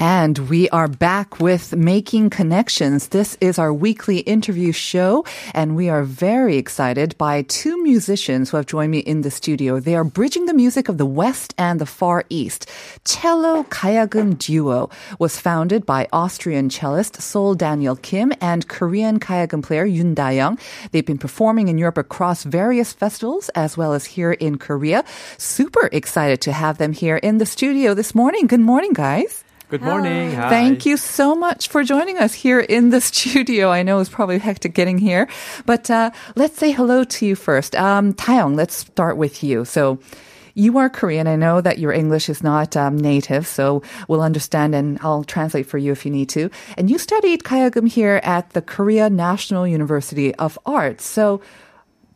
And we are back with Making Connections. This is our weekly interview show, and we are very excited by two musicians who have joined me in the studio. They are bridging the music of the West and the Far East. Cello Gayageum Duo was founded by Austrian cellist Sol Daniel Kim and Korean gayageum player Yun Da-young. They've been performing in Europe across various festivals as well as here in Korea. Super excited to have them here in the studio this morning. Good morning, guys. Good morning. Hi. Thank you so much for joining us here in the studio. I know it was probably hectic getting here, but let's say hello to you first. Taeyong, let's start with you. So you are Korean. I know that your English is not native, so we'll understand and I'll translate for you if you need to. And you studied gayageum here at the Korea National University of Arts. So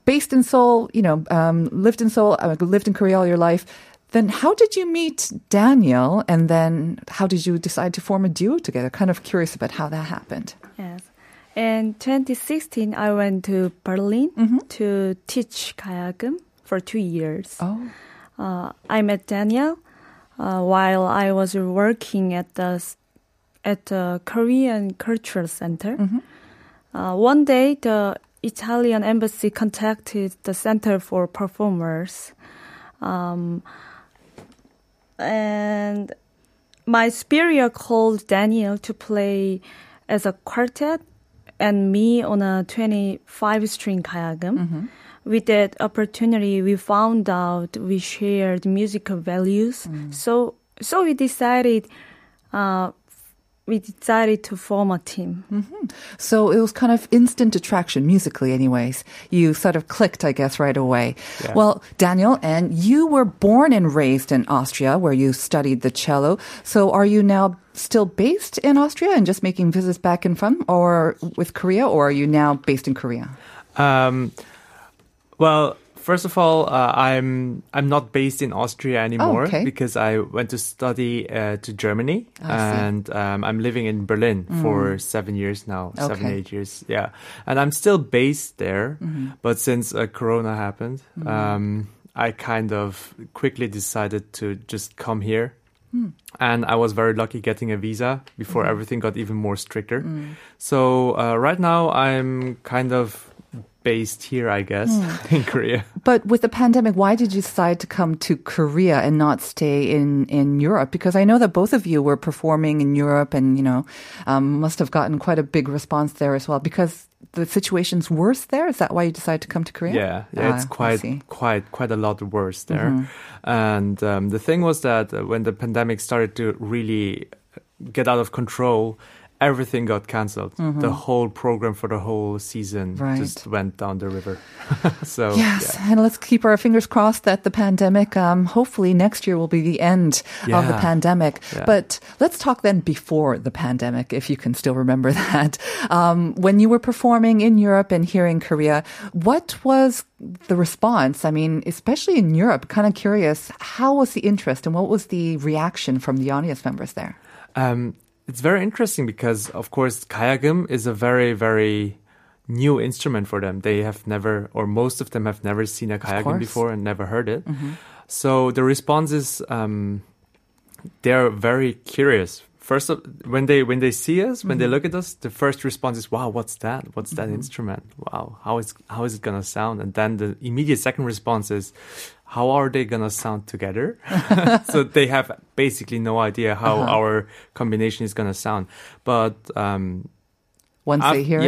based in Seoul, lived in Seoul, lived in Korea all your life. Then how did you meet Daniel, and then how did you decide to form a duo together? Kind of curious about how that happened. Yes. In 2016, I went to Berlin to teach gayageum for 2 years. Oh. I met Daniel while I was working at the Korean Cultural Center. Mm-hmm. One day, the Italian embassy contacted the Center for Performers. And my superior called Daniel to play as a quartet and me on a 25-string gayageum. Mm-hmm. With that opportunity, we found out we shared musical values. Mm. So we decided to form a team. Mm-hmm. So it was kind of instant attraction, musically anyways. You sort of clicked, I guess, right away. Yeah. Well, Daniel, and you were born and raised in Austria, where you studied the cello. So are you now still based in Austria and just making visits back and from, or with Korea, or are you now based in Korea? Well, first of all, I'm not based in Austria anymore because I went to study to Germany, and I'm living in Berlin for 7 years now, 7-8 years, yeah. And I'm still based there, but since Corona happened, I kind of quickly decided to just come here. Mm. And I was very lucky getting a visa before everything got even more stricter. Mm. So right now I'm kind of based here, I guess, in Korea. But with the pandemic, why did you decide to come to Korea and not stay in Europe? Because I know that both of you were performing in Europe and, must have gotten quite a big response there as well. Because the situation's worse there? Is that why you decided to come to Korea? Yeah, it's quite a lot worse there. Mm-hmm. And the thing was that when the pandemic started to really get out of control, everything got cancelled. Mm-hmm. The whole program for the whole season just went down the river. So yes, and let's keep our fingers crossed that the pandemic, hopefully next year will be the end of the pandemic. Yeah. But let's talk then before the pandemic, if you can still remember that. When you were performing in Europe and here in Korea, what was the response? I mean, especially in Europe, kind of curious, how was the interest and what was the reaction from the audience members there? It's very interesting because, of course, gayageum is a very, very new instrument for them. They have never, or most of them have never seen a gayageum before and never heard it. Mm-hmm. So the response is they're very curious. First, when they see us, when they look at us, the first response is, wow, what's that? What's that instrument? Wow, how is it going to sound? And then the immediate second response is, how are they going to sound together? So they have basically no idea how our combination is going to sound. But once they hear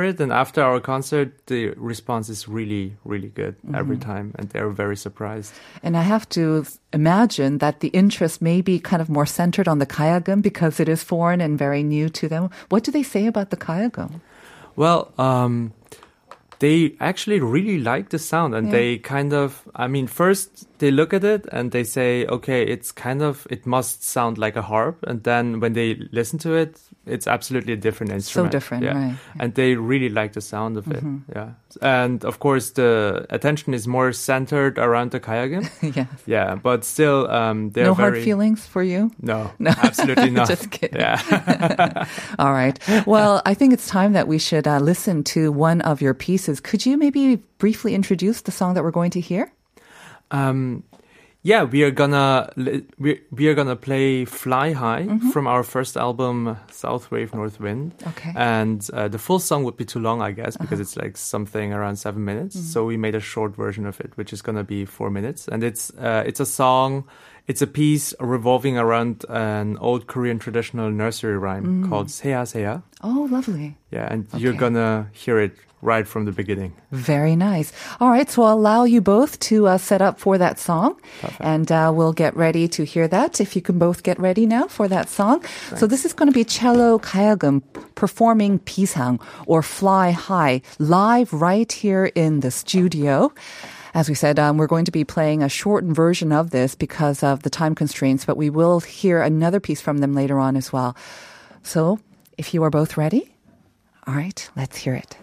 it, and after our concert, the response is really, really good every time. And they're very surprised. And I have to imagine that the interest may be kind of more centered on the gayageum because it is foreign and very new to them. What do they say about the gayageum? Well, they actually really like the sound, and they kind of, first they look at it and they say, okay, it must sound like a harp. And then when they listen to it, it's absolutely a different instrument. So different, right. And they really like the sound of it, And of course, the attention is more centered around the gayageum. Yeah, but still, they're no hard feelings for you? No, absolutely not. Just kidding. Yeah. All right. Well, I think it's time that we should listen to one of your pieces. Could you maybe briefly introduce the song that we're going to hear? Yeah, we are gonna play Fly High from our first album, Southwave, Northwind. Okay. And the full song would be too long, I guess, because it's like something around 7 minutes. So we made a short version of it, which is gonna be 4 minutes. And it's a song. It's a piece revolving around an old Korean traditional nursery rhyme called Seya Seya. Oh, lovely. Yeah, and you're going to hear it right from the beginning. Very nice. All right, so I'll allow you both to set up for that song. Perfect. And we'll get ready to hear that, if you can both get ready now for that song. Thanks. So this is going to be Cello Gayageum performing Bisang, or Fly High, live right here in the studio. As we said, we're going to be playing a shortened version of this because of the time constraints, but we will hear another piece from them later on as well. So, if you are both ready, all right, let's hear it.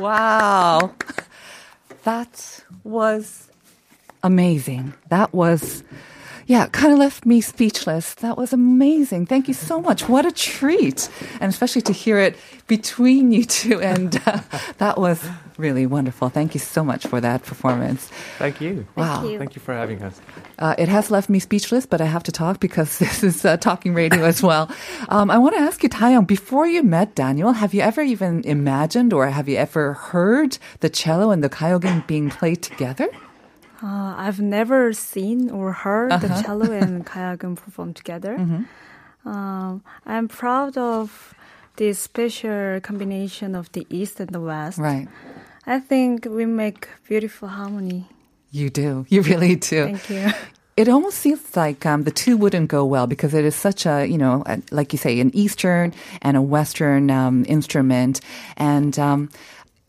Wow, that was amazing. That was Yeah, kind of left me speechless. That was amazing. Thank you so much. What a treat. And especially to hear it between you two. And that was really wonderful. Thank you so much for that performance. Thank you. Wow. Thank you for having us. It has left me speechless, but I have to talk because this is talking radio as well. I want to ask you, Da-young, before you met Daniel, have you ever even imagined or have you ever heard the cello and the gayageum being played together? I've never seen or heard the cello and gayageum perform together. Mm-hmm. I'm proud of this special combination of the East and the West. Right. I think we make beautiful harmony. You do. You really do. Thank you. It almost seems like the two wouldn't go well because it is such a, you know, like you say, an Eastern and a Western instrument. And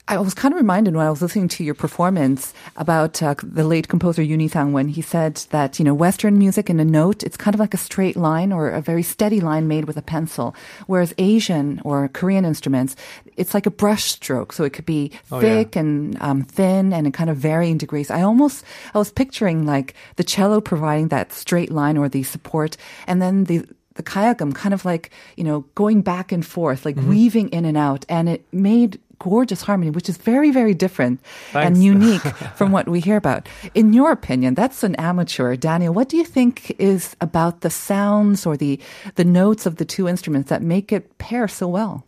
I was kind of reminded when I was listening to your performance about the late composer Yun Isang when he said that, you know, Western music in a note, it's kind of like a straight line or a very steady line made with a pencil, whereas Asian or Korean instruments, it's like a brush stroke. So it could be thick and thin and in kind of varying degrees. I was picturing like the cello providing that straight line or the support, and then the gayageum kind of like, you know, going back and forth, like weaving in and out. And it made gorgeous harmony, which is very, very different and unique from what we hear about. In your opinion, that's an amateur. Daniel, what do you think is about the sounds or the notes of the two instruments that make it pair so well?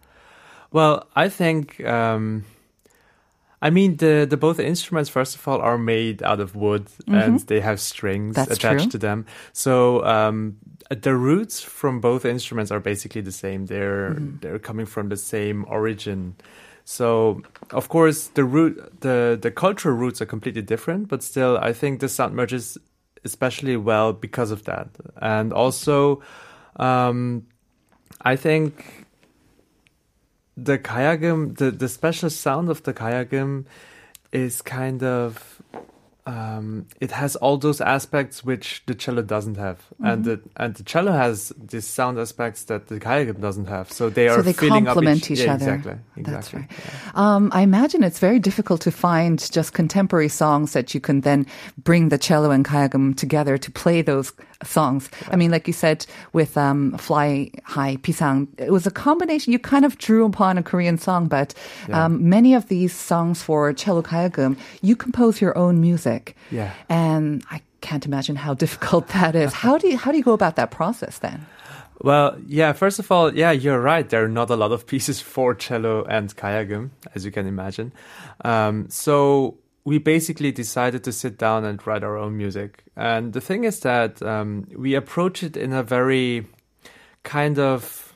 Well, I think, the both instruments, first of all, are made out of wood and they have strings attached to them. So the roots from both instruments are basically the same. They're coming from the same origin. So, of course, the cultural roots are completely different, but still, I think the sound merges especially well because of that. And also, I think the gayageum, the special sound of the gayageum is kind of, it has all those aspects which the cello doesn't have. Mm-hmm. And the cello has these sound aspects that the gayageum doesn't have. So they complement each other. Exactly. That's right. Yeah. I imagine it's very difficult to find just contemporary songs that you can then bring the cello and gayageum together to play those songs. Right. I mean, like you said, with Fly High, Bisang, it was a combination. You kind of drew upon a Korean song, but many of these songs for cello gayageum, you compose your own music. Yeah. And I can't imagine how difficult that is. How do you go about that process then? Well, yeah, first of all, yeah, you're right. There are not a lot of pieces for cello and gayageum, as you can imagine. So we basically decided to sit down and write our own music. And the thing is that we approach it in a very kind of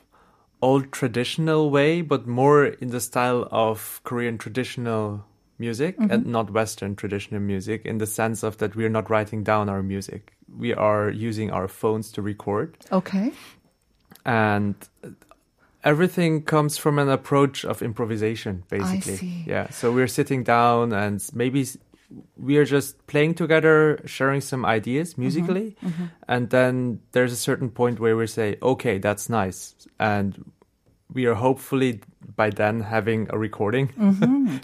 old traditional way, but more in the style of Korean traditional music and not Western traditional music, in the sense of that we're not writing down our music. We are using our phones to record. Okay. And everything comes from an approach of improvisation, basically. I see. Yeah. So we're sitting down and maybe we are just playing together, sharing some ideas musically. Mm-hmm. And then there's a certain point where we say, okay, that's nice. And we are hopefully by then having a recording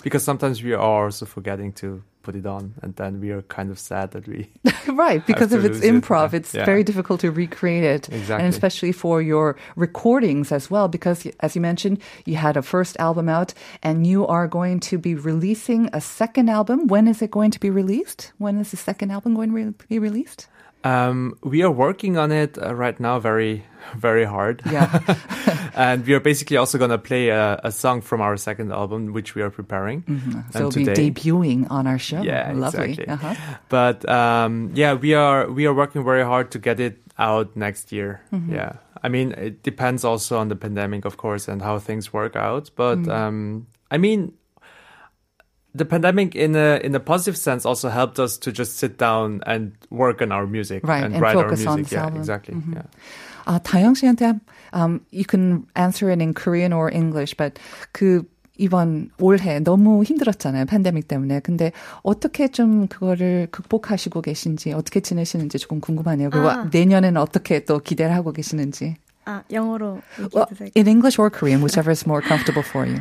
because sometimes we are also forgetting to put it on, and then we are kind of sad that we right, because if it's improv, it's very difficult to recreate it. Exactly. And especially for your recordings as well, because as you mentioned, you had a first album out and you are going to be releasing a second album. When is it going to be released? When is the second album going to be released? We are working on it right now very, very hard. Yeah. And we are basically also going to play a song from our second album, which we are preparing. Mm-hmm. So we'll be debuting on our show. Yeah, lovely. Exactly. Uh-huh. But we are working very hard to get it out next year. Mm-hmm. Yeah. I mean, it depends also on the pandemic, of course, and how things work out. But the pandemic, in a positive sense, also helped us to just sit down and work on our music and write our music. On this album. Exactly. Mm-hmm. Yeah. 다영 씨한테 you can answer it in Korean or English, but 이번 올해 너무 힘들었잖아요, 팬데믹 때문에. 근데 어떻게 좀 그거를 극복하시고 계신지, 어떻게 지내시는지 조금 궁금하네요. 그리고 내년에는 어떻게 또 기대를 하고 계시는지. 영어로 well, in English or Korean, whichever is more comfortable for you.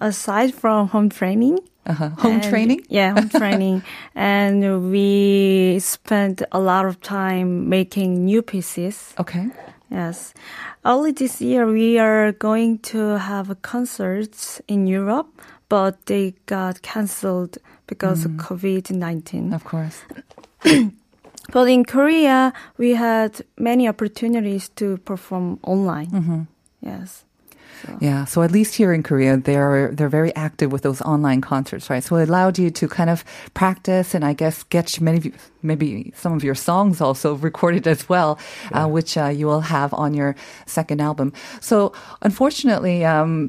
Aside from home training, Home training? Yeah, home training. And we spent a lot of time making new pieces. Okay. Yes. Early this year, we are going to have a concert in Europe, but they got cancelled because of COVID-19. Of course. But in Korea, we had many opportunities to perform online. Mm-hmm. Yes. So. Yeah, so at least here in Korea, they're very active with those online concerts, right? So it allowed you to kind of practice and I guess get maybe some of your songs also recorded as well, which you will have on your second album. So unfortunately,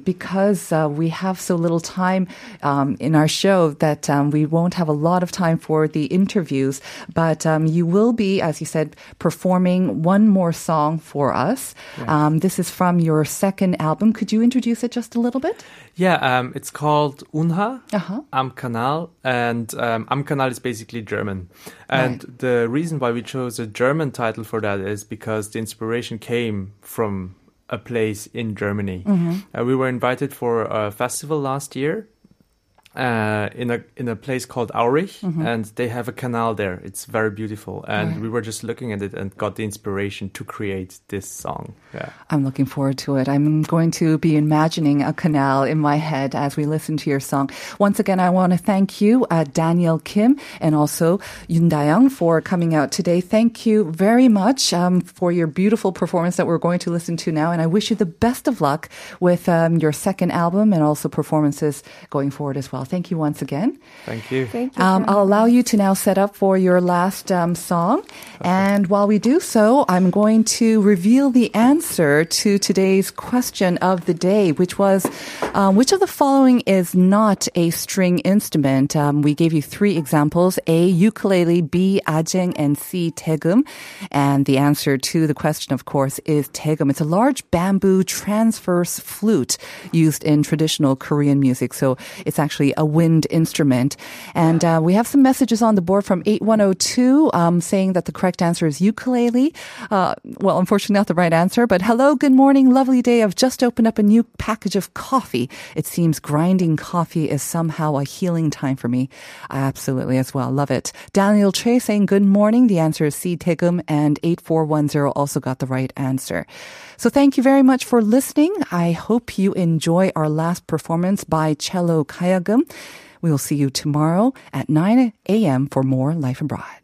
because we have so little time in our show that we won't have a lot of time for the interviews, but you will be, as you said, performing one more song for us. Yeah. This is from your second album. Could you introduce it just a little bit? Yeah, it's called Unha am Kanal, and am Kanal is basically German. And the reason why we chose a German title for that is because the inspiration came from a place in Germany. Mm-hmm. We were invited for a festival last year in a place called Aurich, and they have a canal there. It's very beautiful, and we were just looking at it and got the inspiration to create this song. Yeah. I'm looking forward to it. I'm going to be imagining a canal in my head as we listen to your song. Once again, I want to thank you, Daniel Kim, and also Yun Da-young for coming out today. Thank you very much for your beautiful performance that we're going to listen to now, and I wish you the best of luck with your second album and also performances going forward as well. Thank you once again. Thank you. Thank you. I'll allow you to now set up for your last song. Okay. And while we do so, I'm going to reveal the answer to today's question of the day, which was, which of the following is not a string instrument? We gave you three examples: A, ukulele, B, ajeng, and C, daegum. And the answer to the question, of course, is daegum. It's a large bamboo transverse flute used in traditional Korean music. So it's actually a wind instrument. And we have some messages on the board from 8102 saying that the correct answer is ukulele. Well, unfortunately not the right answer, but hello, good morning, lovely day. I've just opened up a new package of coffee. It seems grinding coffee is somehow a healing time for me. I absolutely as well love it. Daniel Che saying good morning. The answer is C, daegum, and 8410 also got the right answer. So thank you very much for listening. I hope you enjoy our last performance by Cello Gayageum. We will see you tomorrow at 9 a.m. for more Life Abroad.